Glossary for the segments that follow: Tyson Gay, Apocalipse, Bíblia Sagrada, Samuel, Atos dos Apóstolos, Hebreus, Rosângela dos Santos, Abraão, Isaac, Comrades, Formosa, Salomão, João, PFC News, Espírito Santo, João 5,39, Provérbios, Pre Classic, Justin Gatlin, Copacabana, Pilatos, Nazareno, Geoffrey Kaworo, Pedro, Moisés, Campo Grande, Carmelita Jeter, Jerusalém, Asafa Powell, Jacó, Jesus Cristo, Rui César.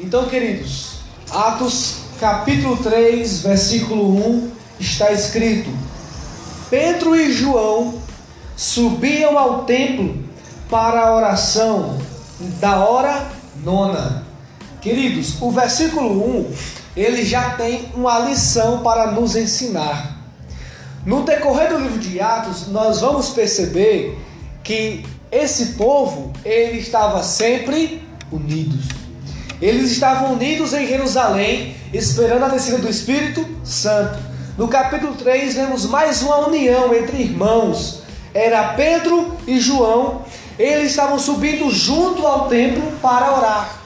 Então, queridos, Atos capítulo 3, versículo 1, está escrito: Pedro e João subiam ao templo para a oração da hora nona. Queridos, o versículo 1, ele já tem uma lição para nos ensinar. No decorrer do livro de Atos, nós vamos perceber que esse povo, ele estava sempre unidos. Eles estavam unidos em Jerusalém, esperando a descida do Espírito Santo. No capítulo 3, vemos mais uma união entre irmãos. Era Pedro e João. Eles estavam subindo junto ao templo para orar.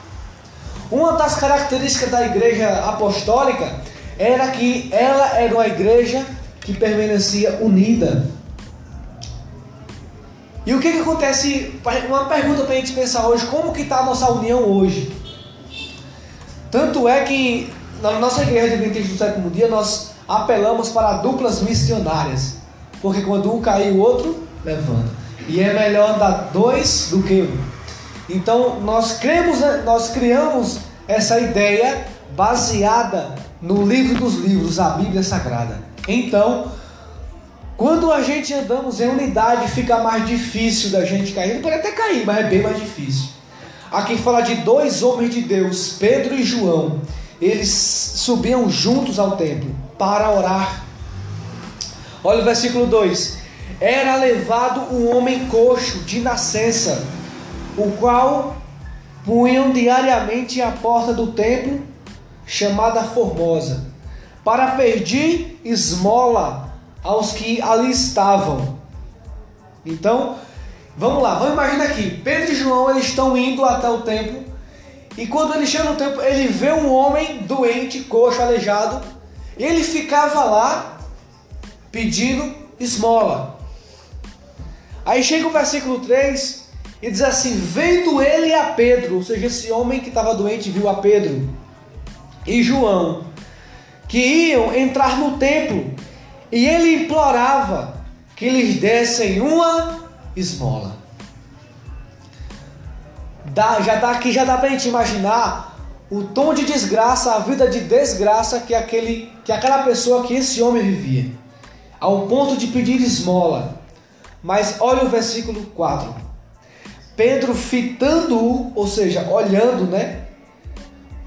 Uma das características da igreja apostólica era que ela era uma igreja que permanecia unida. E o que acontece? Uma pergunta para a gente pensar hoje: como que está a nossa união hoje? Tanto é que na nossa igreja adventista do sétimo dia nós apelamos para duplas missionárias, porque quando um cai o outro levanta, e é melhor andar dois do que um. Então nós criamos essa ideia baseada no livro dos livros, a Bíblia Sagrada. Então, quando a gente andamos em unidade, fica mais difícil da gente cair. Não pode até cair, mas é bem mais difícil. Aqui fala de dois homens de Deus, Pedro e João. Eles subiam juntos ao templo para orar. Olha o versículo 2. Era levado um homem coxo de nascença, o qual punham diariamente à porta do templo, chamada Formosa, para pedir esmola aos que ali estavam. Então, vamos lá, vamos imaginar aqui, Pedro e João, eles estão indo até o templo, e quando ele chega no templo, ele vê um homem doente, coxo, aleijado. Ele ficava lá pedindo esmola. Aí chega o versículo 3 e diz assim: vendo ele a Pedro, ou seja, esse homem que estava doente viu a Pedro e João, que iam entrar no templo, e ele implorava que lhes dessem uma esmola. Já dá para a gente imaginar o tom de desgraça, a vida de desgraça que aquela pessoa, que esse homem vivia, ao ponto de pedir esmola. Mas olha o versículo 4. Pedro, fitando-o, ou seja, olhando, né,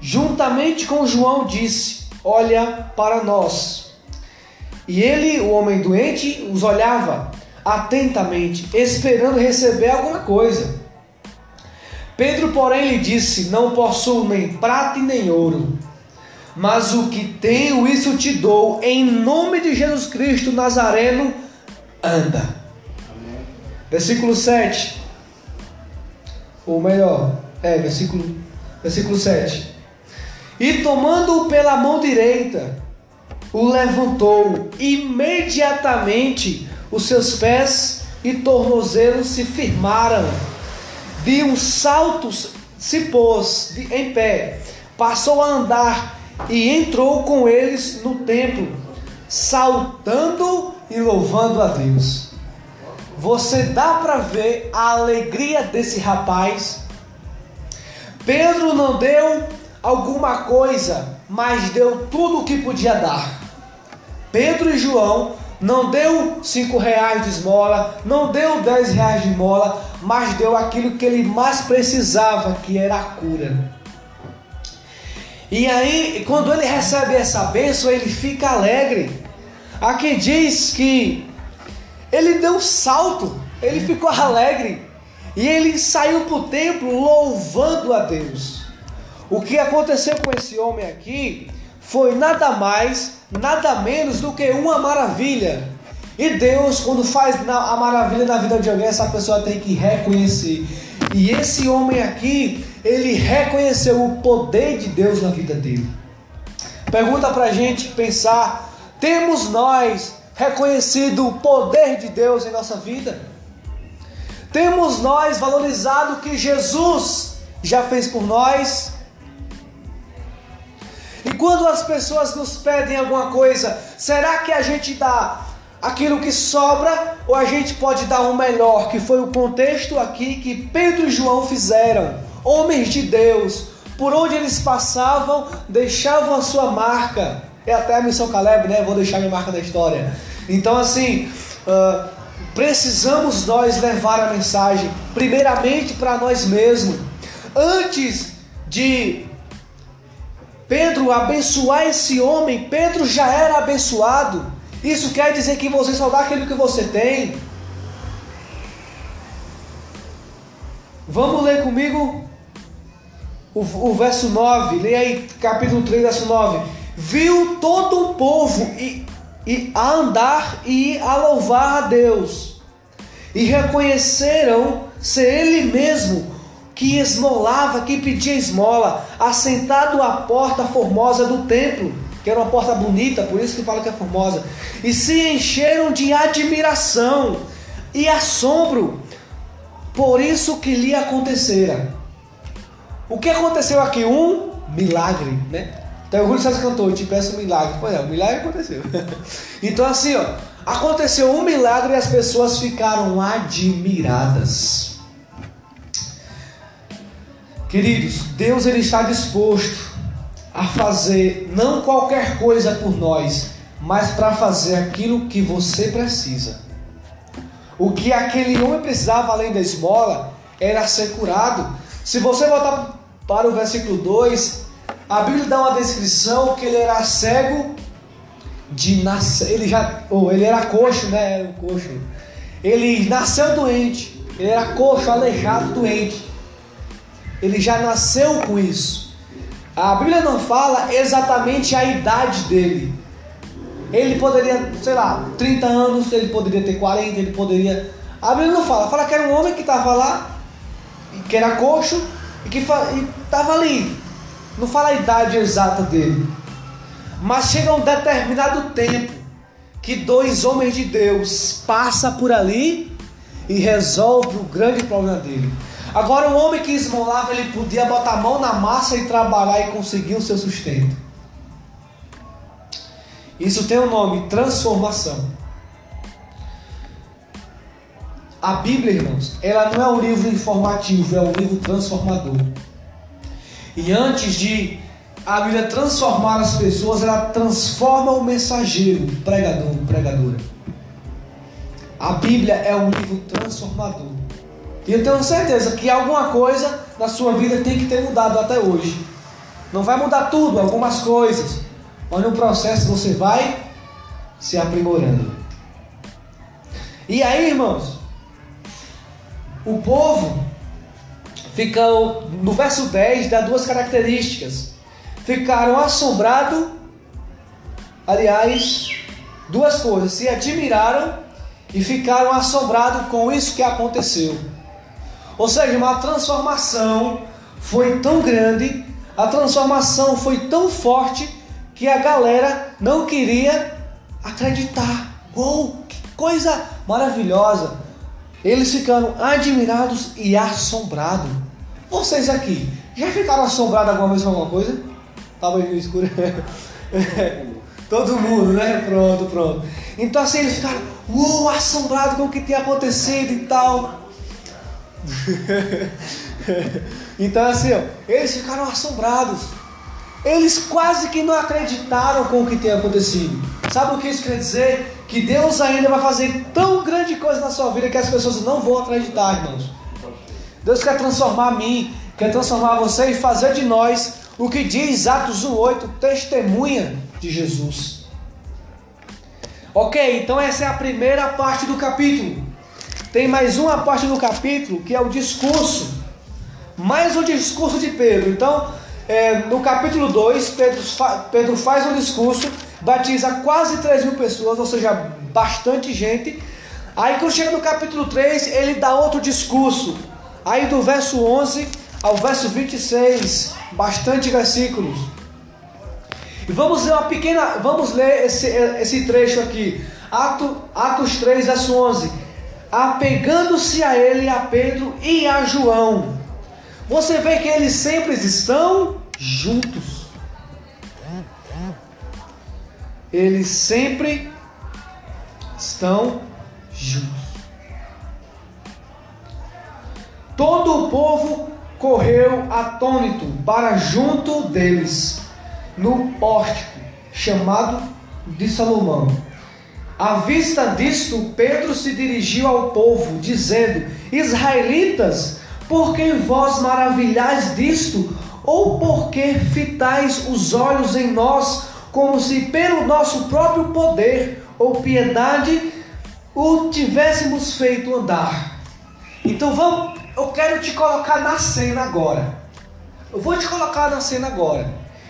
juntamente com João, disse: olha para nós. E ele, o homem doente, os olhava atentamente, esperando receber alguma coisa. Pedro, porém, lhe disse: não possuo nem prata e nem ouro, mas o que tenho, isso te dou. Em nome de Jesus Cristo Nazareno, anda. Amém. Versículo 7. Ou melhor, versículo 7. E tomando-o pela mão direita, o levantou. Imediatamente os seus pés e tornozelos se firmaram. De um salto se pôs em pé, passou a andar e entrou com eles no templo, saltando e louvando a Deus. Você dá para ver a alegria desse rapaz? Pedro não deu alguma coisa, mas deu tudo o que podia dar. Pedro e João não deu 5 reais de esmola, não deu 10 reais de esmola, mas deu aquilo que ele mais precisava, que era a cura. E aí, quando ele recebe essa bênção, ele fica alegre. Aqui diz que ele deu um salto, ele ficou alegre, e ele saiu para o templo louvando a Deus. O que aconteceu com esse homem aqui foi nada mais, nada menos do que uma maravilha. E Deus, quando faz a maravilha na vida de alguém, essa pessoa tem que reconhecer. E esse homem aqui, ele reconheceu o poder de Deus na vida dele. Pergunta pra gente pensar: temos nós reconhecido o poder de Deus em nossa vida? Temos nós valorizado o que Jesus já fez por nós? E quando as pessoas nos pedem alguma coisa, será que a gente dá aquilo que sobra, ou a gente pode dar o melhor? Que foi o contexto aqui que Pedro e João fizeram. Homens de Deus, Por onde eles passavam, deixavam a sua marca. É até a missão Caleb, né? Vou deixar minha marca da história. Então, assim, precisamos nós levar a mensagem, primeiramente para nós mesmos. Antes de Pedro abençoar esse homem, Pedro já era abençoado. Isso quer dizer que você só dá aquilo que você tem. Vamos ler comigo o verso 9. Leia aí, capítulo 3, verso 9. Viu todo o povo e a andar e a louvar a Deus, e reconheceram ser ele mesmo que esmolava, que pedia esmola, assentado à porta formosa do templo, que era uma porta bonita, por isso que fala que é formosa, e se encheram de admiração e assombro por isso que lhe acontecera. O que aconteceu aqui? Um milagre, né? Então o Rui César cantou, eu te peço um milagre. Pois é, um milagre aconteceu. Então assim, ó, aconteceu um milagre e as pessoas ficaram admiradas. Queridos, Deus ele está disposto a fazer não qualquer coisa por nós, mas para fazer aquilo que você precisa. O que aquele homem precisava além da esmola era ser curado. Se você voltar para o versículo 2, a Bíblia dá uma descrição que ele era cego de nascer, ele era coxo, né? Era um coxo. Ele nasceu doente, ele era coxo, aleijado, doente. Ele já nasceu com isso. A Bíblia não fala exatamente a idade dele. Ele poderia, 30 anos, ele poderia ter 40, ele poderia... A Bíblia não fala. Fala que era um homem que estava lá, que era coxo, e que estava ali. Não fala a idade exata dele. Mas chega um determinado tempo que dois homens de Deus passam por ali e resolvem o grande problema dele. Agora, o homem que esmolava, ele podia botar a mão na massa e trabalhar e conseguir o seu sustento. Isso tem um nome, transformação. A Bíblia, irmãos, ela não é um livro informativo, é um livro transformador. E antes de a Bíblia transformar as pessoas, ela transforma o mensageiro, o pregador, a pregadora. A Bíblia é um livro transformador. E eu tenho certeza que alguma coisa na sua vida tem que ter mudado até hoje. Não vai mudar tudo, algumas coisas. Mas no processo você vai se aprimorando. E aí, irmãos, o povo fica, no verso 10, dá duas características. Ficaram assombrados, aliás, duas coisas. Se admiraram e ficaram assombrados com isso que aconteceu. Ou seja, a transformação foi tão grande, a transformação foi tão forte, que a galera não queria acreditar. Uou, que coisa maravilhosa! Eles ficaram admirados e assombrados. Vocês aqui, já ficaram assombrados alguma vez com alguma coisa? Talvez no escuro. Todo mundo, né? Pronto. Então assim, eles ficaram uou, assombrados com o que tinha acontecido e tal. Então assim, ó, eles ficaram assombrados. Eles quase que não acreditaram com o que tem acontecido. Sabe o que isso quer dizer? Que Deus ainda vai fazer tão grande coisa na sua vida que as pessoas não vão acreditar, irmãos. Deus quer transformar a mim, quer transformar você e fazer de nós o que diz Atos 1,8, testemunha de Jesus. Ok, então essa é a primeira parte do capítulo. Tem mais uma parte do capítulo que é o discurso, mais o discurso de Pedro. Então, no capítulo 2, Pedro faz um discurso, batiza quase 3 mil pessoas, ou seja, bastante gente. Aí quando chega no capítulo 3, ele dá outro discurso. Aí do verso 11 ao verso 26, bastante versículos. E vamos ler esse trecho aqui, Atos 3, verso 11. Apegando-se a ele, a Pedro e a João. Você vê que eles sempre estão juntos. Eles sempre estão juntos. Todo o povo correu atônito para junto deles, no pórtico chamado de Salomão. À vista disto, Pedro se dirigiu ao povo, dizendo: Israelitas, por que vós maravilhais disto? Ou por que fitais os olhos em nós, como se pelo nosso próprio poder ou piedade o tivéssemos feito andar? Então vamos, eu quero te colocar na cena agora. Eu vou te colocar na cena agora.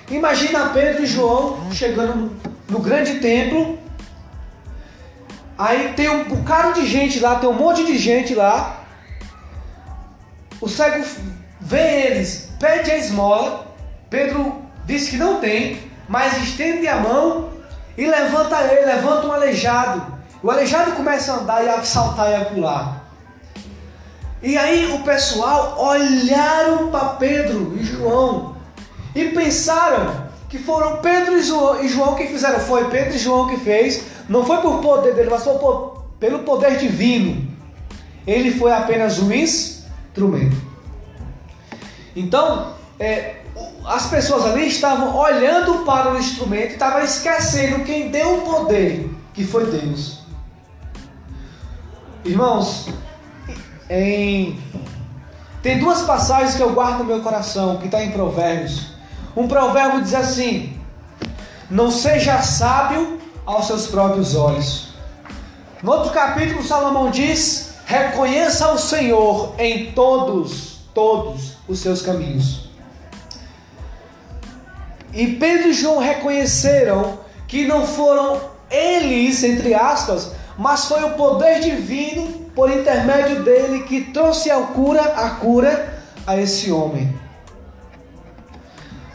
Imagina Pedro e João chegando no grande templo. Aí tem um bocado de gente lá, tem um monte de gente lá. O cego vê eles, pede a esmola. Pedro diz que não tem, mas estende a mão e levanta ele, levanta um aleijado. O aleijado começa a andar e a saltar e a pular. E aí o pessoal olharam para Pedro e João e pensaram que foram Pedro e João que fizeram. Foi Pedro e João que fez. Não foi por poder dele, mas foi pelo poder divino. Ele foi apenas um instrumento. Então, as pessoas ali estavam olhando para o instrumento e estavam esquecendo quem deu o poder, que foi Deus. Irmãos, tem duas passagens que eu guardo no meu coração, que está em Provérbios. Um provérbio diz assim: não seja sábio aos seus próprios olhos. No outro capítulo, Salomão diz: reconheça ao Senhor em todos os seus caminhos. E Pedro e João reconheceram que não foram eles, entre aspas, mas foi o poder divino por intermédio dele que trouxe a cura a esse homem.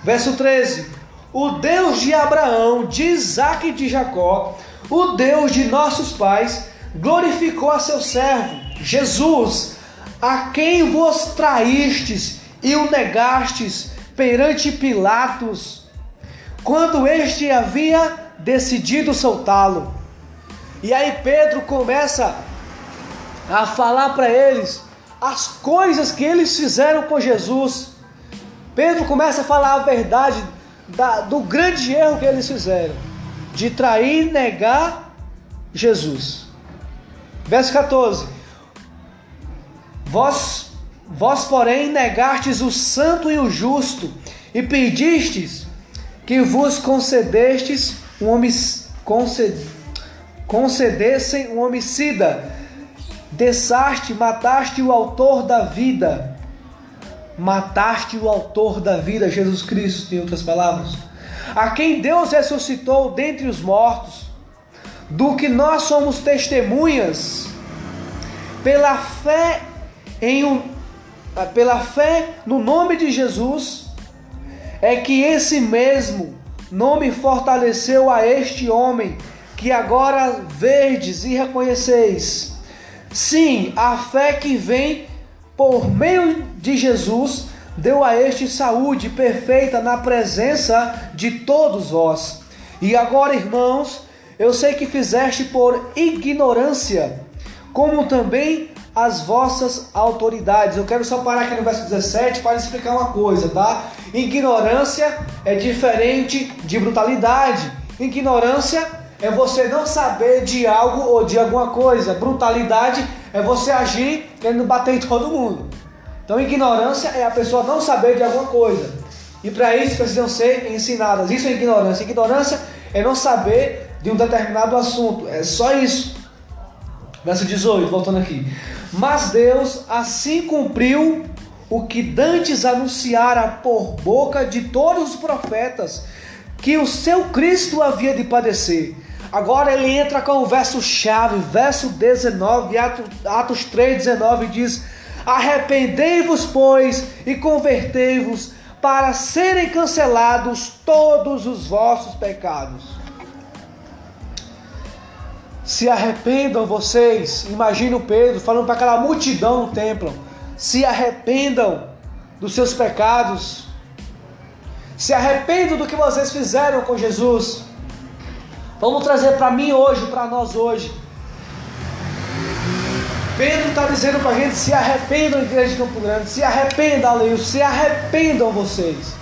Verso 13: o Deus de Abraão, de Isaac e de Jacó, o Deus de nossos pais, glorificou a seu servo, Jesus, a quem vos traístes e o negastes perante Pilatos, quando este havia decidido soltá-lo. E aí Pedro começa a falar para eles as coisas que eles fizeram com Jesus. Pedro começa a falar a verdade do grande erro que eles fizeram, de trair e negar Jesus. Verso 14: Vós porém negastes o santo e o justo, e pedistes que vos concedessem um homicida. Mataste o autor da vida, Jesus Cristo, em outras palavras, a quem Deus ressuscitou dentre os mortos, do que nós somos testemunhas. Pela fé no nome de Jesus, é que esse mesmo nome fortaleceu a este homem, que agora verdes e reconheceis. Sim, a fé que vem por meio de Jesus deu a este saúde perfeita na presença de todos vós. E agora, irmãos, eu sei que fizeste por ignorância, como também as vossas autoridades. Eu quero só parar aqui no verso 17 para explicar uma coisa, tá? Ignorância é diferente de brutalidade. Ignorância é você não saber de algo ou de alguma coisa. Brutalidade é você agir querendo bater em todo mundo. Então, ignorância é a pessoa não saber de alguma coisa. E para isso precisam ser ensinadas. Isso é ignorância. Ignorância é não saber de um determinado assunto. É só isso. Verso 18, voltando aqui. Mas Deus assim cumpriu o que dantes anunciara por boca de todos os profetas, que o seu Cristo havia de padecer. Agora ele entra com o verso-chave, verso 19, Atos 3,19 diz: arrependei-vos, pois, e convertei-vos, para serem cancelados todos os vossos pecados. Se arrependam vocês. Imagina o Pedro falando para aquela multidão no templo: se arrependam dos seus pecados. Se arrependam do que vocês fizeram com Jesus. Vamos trazer para mim hoje, para nós hoje. Pedro está dizendo para a gente: se arrependam, igreja de Campo Grande, se arrependa, Aleio, se arrependam vocês.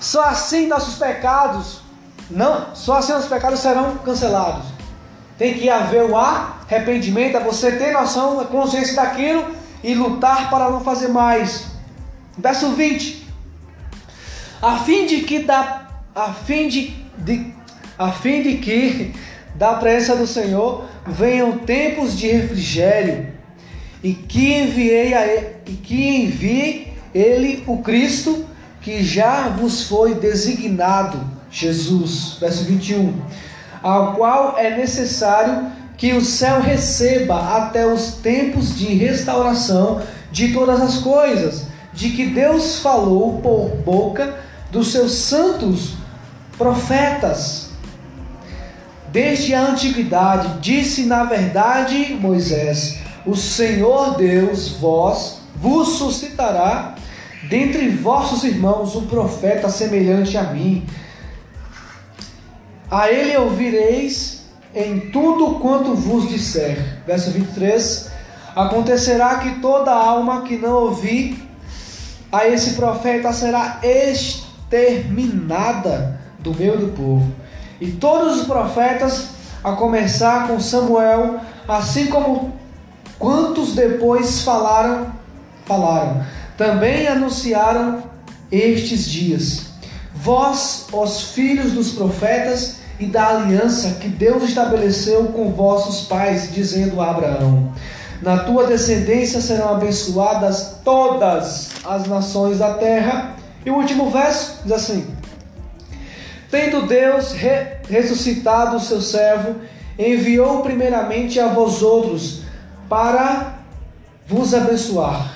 Só assim nossos pecados, não, só assim nossos pecados serão cancelados. Tem que haver o arrependimento, é você ter noção, consciência daquilo e lutar para não fazer mais. Verso 20. A fim de que da presença do Senhor venham tempos de refrigério, e que envie ele o Cristo que já vos foi designado, Jesus. Verso 21. Ao qual é necessário que o céu receba até os tempos de restauração de todas as coisas, de que Deus falou por boca dos seus santos profetas. Desde a antiguidade, disse na verdade Moisés: o Senhor Deus vos suscitará dentre vossos irmãos um profeta semelhante a mim. A ele ouvireis em tudo quanto vos disser. Verso 23. Acontecerá que toda alma que não ouvir a esse profeta será exterminada do meio do povo. E todos os profetas, a começar com Samuel, assim como quantos depois falaram, também anunciaram estes dias. Vós, os filhos dos profetas e da aliança que Deus estabeleceu com vossos pais, dizendo a Abraão: na tua descendência serão abençoadas todas as nações da terra. E o último verso diz assim: tendo Deus ressuscitado o seu servo, enviou primeiramente a vós outros para vos abençoar,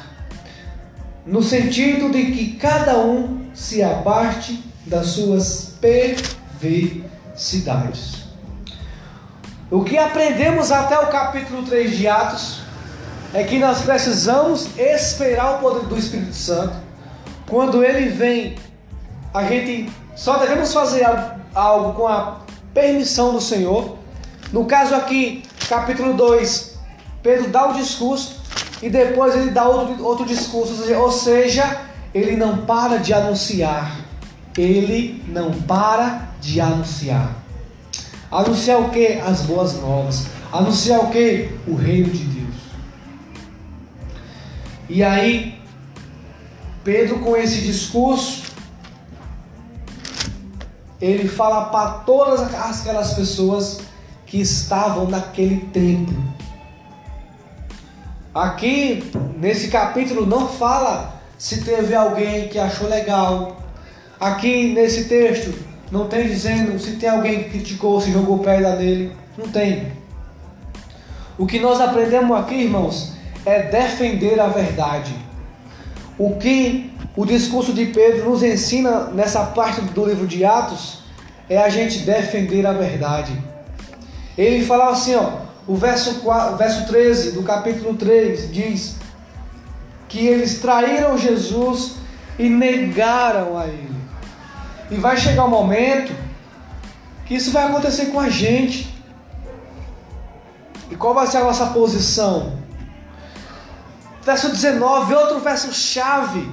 no sentido de que cada um se aparte das suas perversidades. O que aprendemos até o capítulo 3 de Atos é que nós precisamos esperar o poder do Espírito Santo. Quando ele vem, a gente só devemos fazer algo com a permissão do Senhor. No caso aqui, capítulo 2, Pedro dá o discurso e depois ele dá outro discurso. Ou seja, ele não para de anunciar. Ele não para de anunciar. Anunciar o que? As boas novas. Anunciar o que? O reino de Deus. E aí, Pedro, com esse discurso, ele fala para todas aquelas pessoas que estavam naquele tempo. Aqui, nesse capítulo, não fala se teve alguém que achou legal. Aqui, nesse texto, não tem dizendo se tem alguém que criticou, se jogou pedra nele. Não tem. O que nós aprendemos aqui, irmãos, é defender a verdade. O que o discurso de Pedro nos ensina nessa parte do livro de Atos é a gente defender a verdade. Ele fala assim, ó, o verso 13 do capítulo 3 diz que eles traíram Jesus e negaram a ele. E vai chegar um momento que isso vai acontecer com a gente. E qual vai ser a nossa posição? Verso 19, outro verso chave,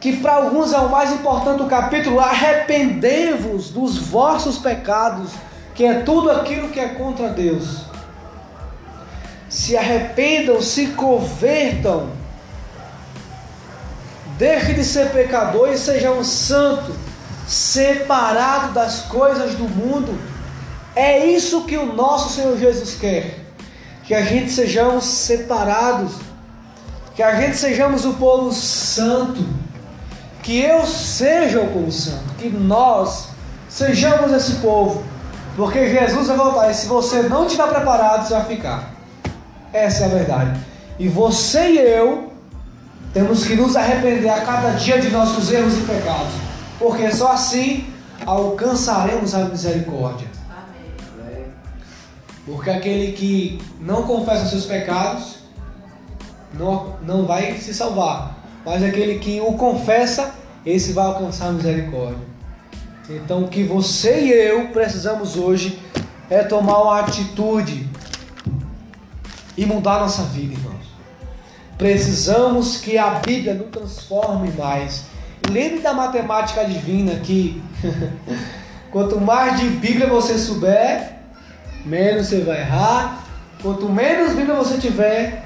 que para alguns é o mais importante do capítulo: arrependei-vos dos vossos pecados, que é tudo aquilo que é contra Deus. Se arrependam, se convertam, deixe de ser pecador e seja um santo, separado das coisas do mundo. É isso que o nosso Senhor Jesus quer, que a gente sejamos separados, que a gente sejamos o povo santo, que eu seja o povo santo, que nós sejamos esse povo, porque Jesus vai voltar, e se você não estiver preparado, você vai ficar. Essa é a verdade. E você e eu temos que nos arrepender a cada dia de nossos erros e pecados, porque só assim alcançaremos a misericórdia. Porque aquele que não confessa os seus pecados não vai se salvar. Mas aquele que o confessa, esse vai alcançar a misericórdia. Então o que você e eu precisamos hoje é tomar uma atitude e mudar nossa vida, irmãos. Precisamos que a Bíblia nos transforme mais. Lembre da matemática divina que quanto mais de Bíblia você souber, menos você vai errar. Quanto menos Bíblia você tiver,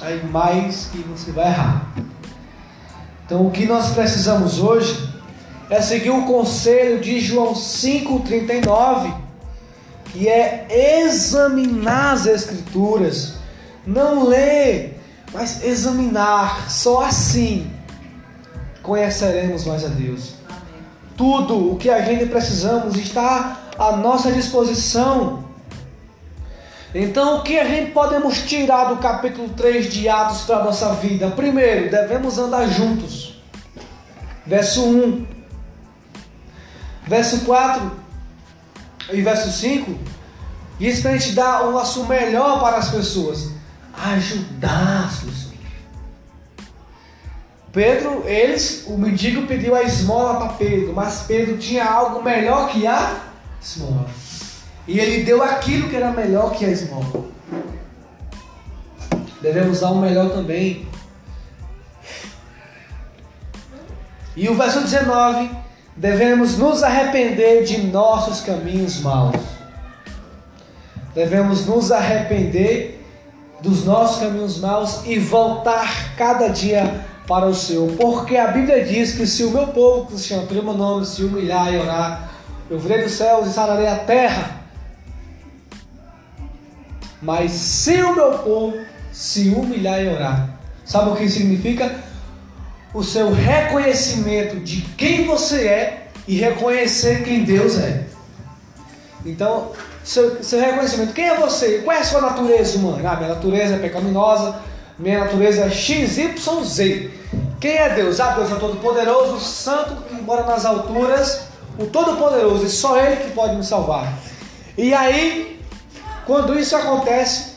aí mais que você vai errar. Então o que nós precisamos hoje é seguir o conselho de João 5,39, que é examinar as Escrituras. Não ler, mas examinar. Só assim conheceremos mais a Deus. Amém. Tudo o que a gente precisamos está à nossa disposição. Então, o que a gente podemos tirar do capítulo 3 de Atos para a nossa vida? Primeiro, devemos andar juntos. Verso 1. Verso 4 e verso 5. Isso para a gente dar o nosso melhor para as pessoas. Ajudar as pessoas. Pedro, o mendigo pediu a esmola para Pedro, mas Pedro tinha algo melhor que a esmola. E ele deu aquilo que era melhor que a esmola. Devemos dar o melhor também. E o verso 19, devemos nos arrepender de nossos caminhos maus. Devemos nos arrepender dos nossos caminhos maus e voltar cada dia para o Senhor, porque a Bíblia diz que se o meu povo, que se chama pelo meu nome, se humilhar e orar, eu virei dos céus e sararei a terra. Mas se o meu povo se humilhar e orar, sabe o que significa? O seu reconhecimento de quem você é e reconhecer quem Deus é. Então, seu reconhecimento, quem é você? Qual é a sua natureza humana? Ah, minha natureza é pecaminosa, minha natureza é XYZ. Quem é Deus? Ah, Deus é todo-poderoso, o santo que mora nas alturas, o todo-poderoso, e só Ele que pode me salvar. E aí, quando isso acontece,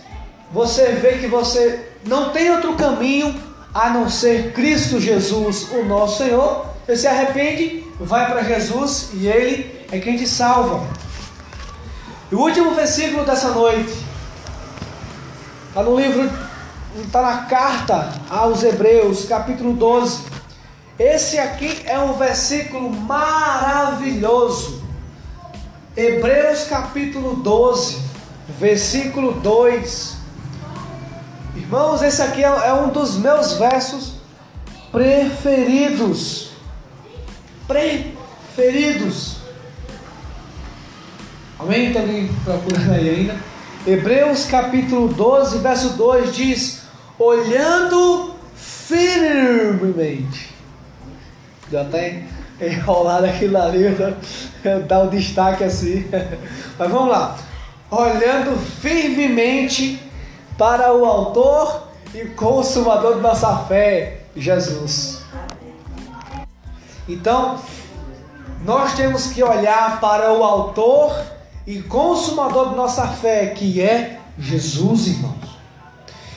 você vê que você não tem outro caminho a não ser Cristo Jesus, o nosso Senhor. Você se arrepende, vai para Jesus e Ele é quem te salva. O último versículo dessa noite está no livro, está na carta aos Hebreus, capítulo 12. Esse aqui é um versículo maravilhoso. Hebreus capítulo 12, versículo 2. Irmãos, esse aqui é um dos meus versos preferidos. Amém? Está me procurando aí ainda. Hebreus capítulo 12, verso 2 diz: olhando firmemente. Já até enrolado aquilo ali, dá um destaque assim. Mas vamos lá. Olhando firmemente para o autor e consumador de nossa fé, Jesus. Então, nós temos que olhar para o autor e consumador de nossa fé, que é Jesus, irmãos.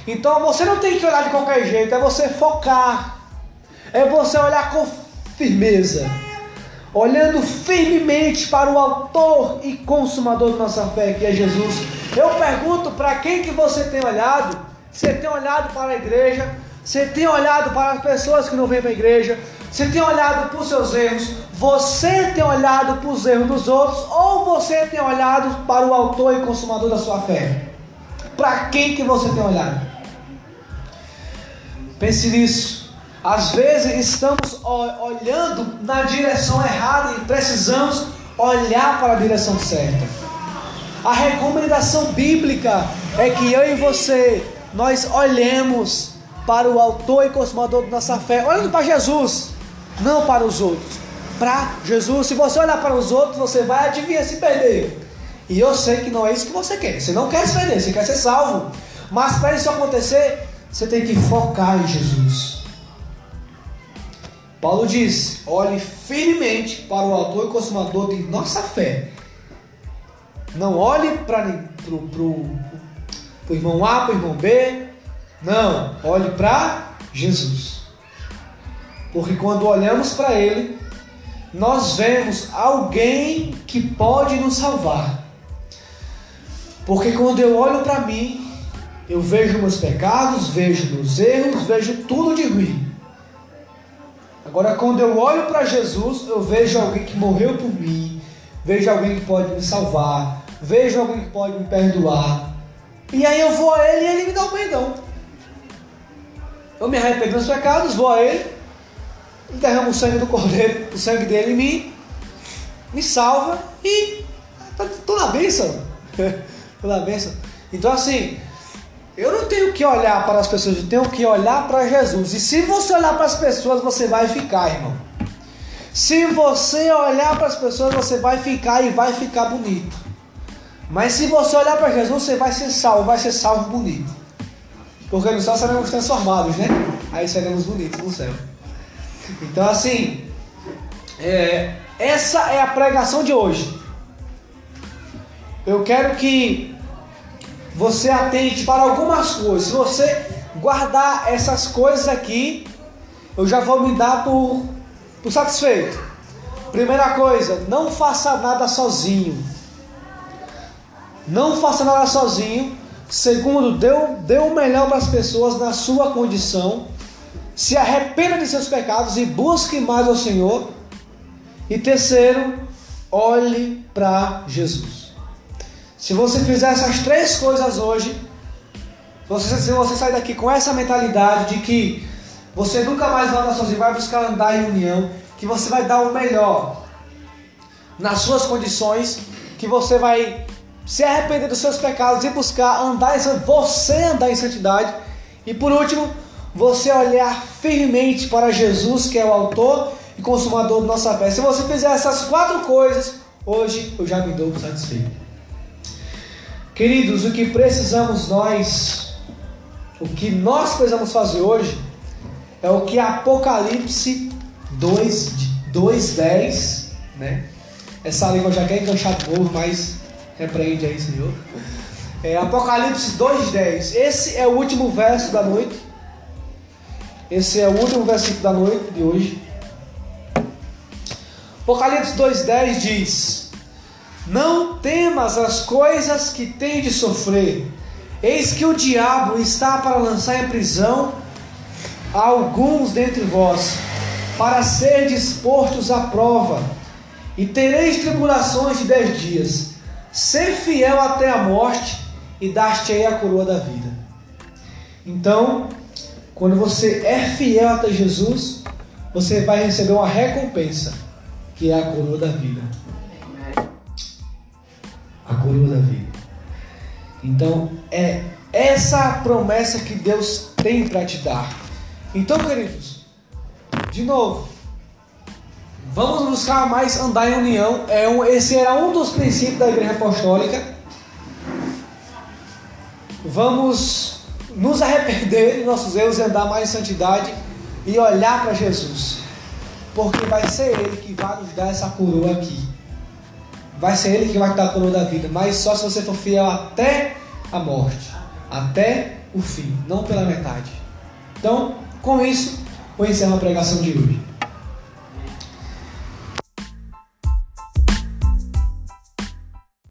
Então você não tem que olhar de qualquer jeito, é você focar, é você olhar com firmeza, olhando firmemente para o autor e consumador de nossa fé, que é Jesus. Eu pergunto para quem que você tem olhado. Você tem olhado para a igreja? Você tem olhado para as pessoas que não vêm para a igreja? Você tem olhado para os seus erros? Você tem olhado para os erros dos outros? Ou você tem olhado para o autor e consumador da sua fé? Para quem que você tem olhado? Pense nisso. Às vezes estamos olhando na direção errada e precisamos olhar para a direção certa. A recomendação bíblica é que eu e você, nós olhemos para o autor e consumador da nossa fé, olhando para Jesus, não para os outros, para Jesus. Se você olhar para os outros, você vai adivinhar se perder, e eu sei que não é isso que você quer. Você não quer se perder, você quer ser salvo, mas para isso acontecer, você tem que focar em Jesus. Paulo diz: olhe firmemente para o autor e consumador de nossa fé. Não olhe para o irmão A, para o irmão B. Não, olhe para Jesus. Porque quando olhamos para Ele, nós vemos alguém que pode nos salvar. Porque quando eu olho para mim, Eu vejo meus pecados, vejo meus erros, vejo tudo de ruim. Agora, quando eu olho para Jesus, eu vejo alguém que morreu por mim, vejo alguém que pode me salvar, vejo alguém que pode me perdoar. E aí eu vou a Ele e Ele me dá o perdão. Eu me arrependo dos pecados, vou a Ele, Ele derrama o sangue do Cordeiro, o sangue dele em mim, me salva e estou na bênção. Estou na bênção. Então, assim, eu não tenho que olhar para as pessoas, eu tenho que olhar para Jesus. E se você olhar para as pessoas, você vai ficar, irmão. Se você olhar para as pessoas, você vai ficar e vai ficar bonito. Mas se você olhar para Jesus, você vai ser salvo bonito. Porque no céu seremos transformados, né? Aí seremos bonitos no céu. Então, assim, essa é a pregação de hoje. Eu quero que você atente para algumas coisas. Se você guardar essas coisas aqui, eu já vou me dar por satisfeito. Primeira coisa, não faça nada sozinho. Não faça nada sozinho. Segundo, dê o melhor para as pessoas na sua condição. Se arrependa de seus pecados e busque mais ao Senhor. E terceiro, olhe para Jesus. Se você fizer essas três coisas hoje, se você sair daqui com essa mentalidade de que você nunca mais vai andar sozinho, vai buscar andar em união, que você vai dar o melhor nas suas condições, que você vai se arrepender dos seus pecados e buscar andar em santidade. E por último, você olhar firmemente para Jesus, que é o autor e consumador da nossa fé. Se você fizer essas quatro coisas, hoje eu já me dou satisfeito. Queridos, o que nós precisamos fazer hoje é o que Apocalipse 2:10, né? Essa língua já quer enganchar de novo, mas repreende aí, Senhor. Apocalipse 2:10. Esse é o último verso da noite. Esse é o último versículo da noite de hoje. Apocalipse 2:10 diz: Não temas as coisas que tem de sofrer. Eis que o diabo está para lançar em prisão alguns dentre vós, para serdes postos à prova, e tereis tribulações de 10 dias. Ser fiel até a morte, e dar-te-ei a coroa da vida. Então, quando você é fiel até Jesus, você vai receber uma recompensa, que é a coroa da vida. A coroa da vida. Então, é essa a promessa que Deus tem para te dar. Então, queridos, de novo, vamos buscar mais andar em união. Esse era um dos princípios da Igreja Apostólica. Vamos nos arrepender de nossos erros e andar mais em santidade e olhar para Jesus, porque vai ser Ele que vai nos dar essa coroa aqui, vai ser Ele que vai te dar a coroa da vida, mas só se você for fiel até a morte, até o fim, não pela metade. Então, com isso, eu encerro a pregação de hoje.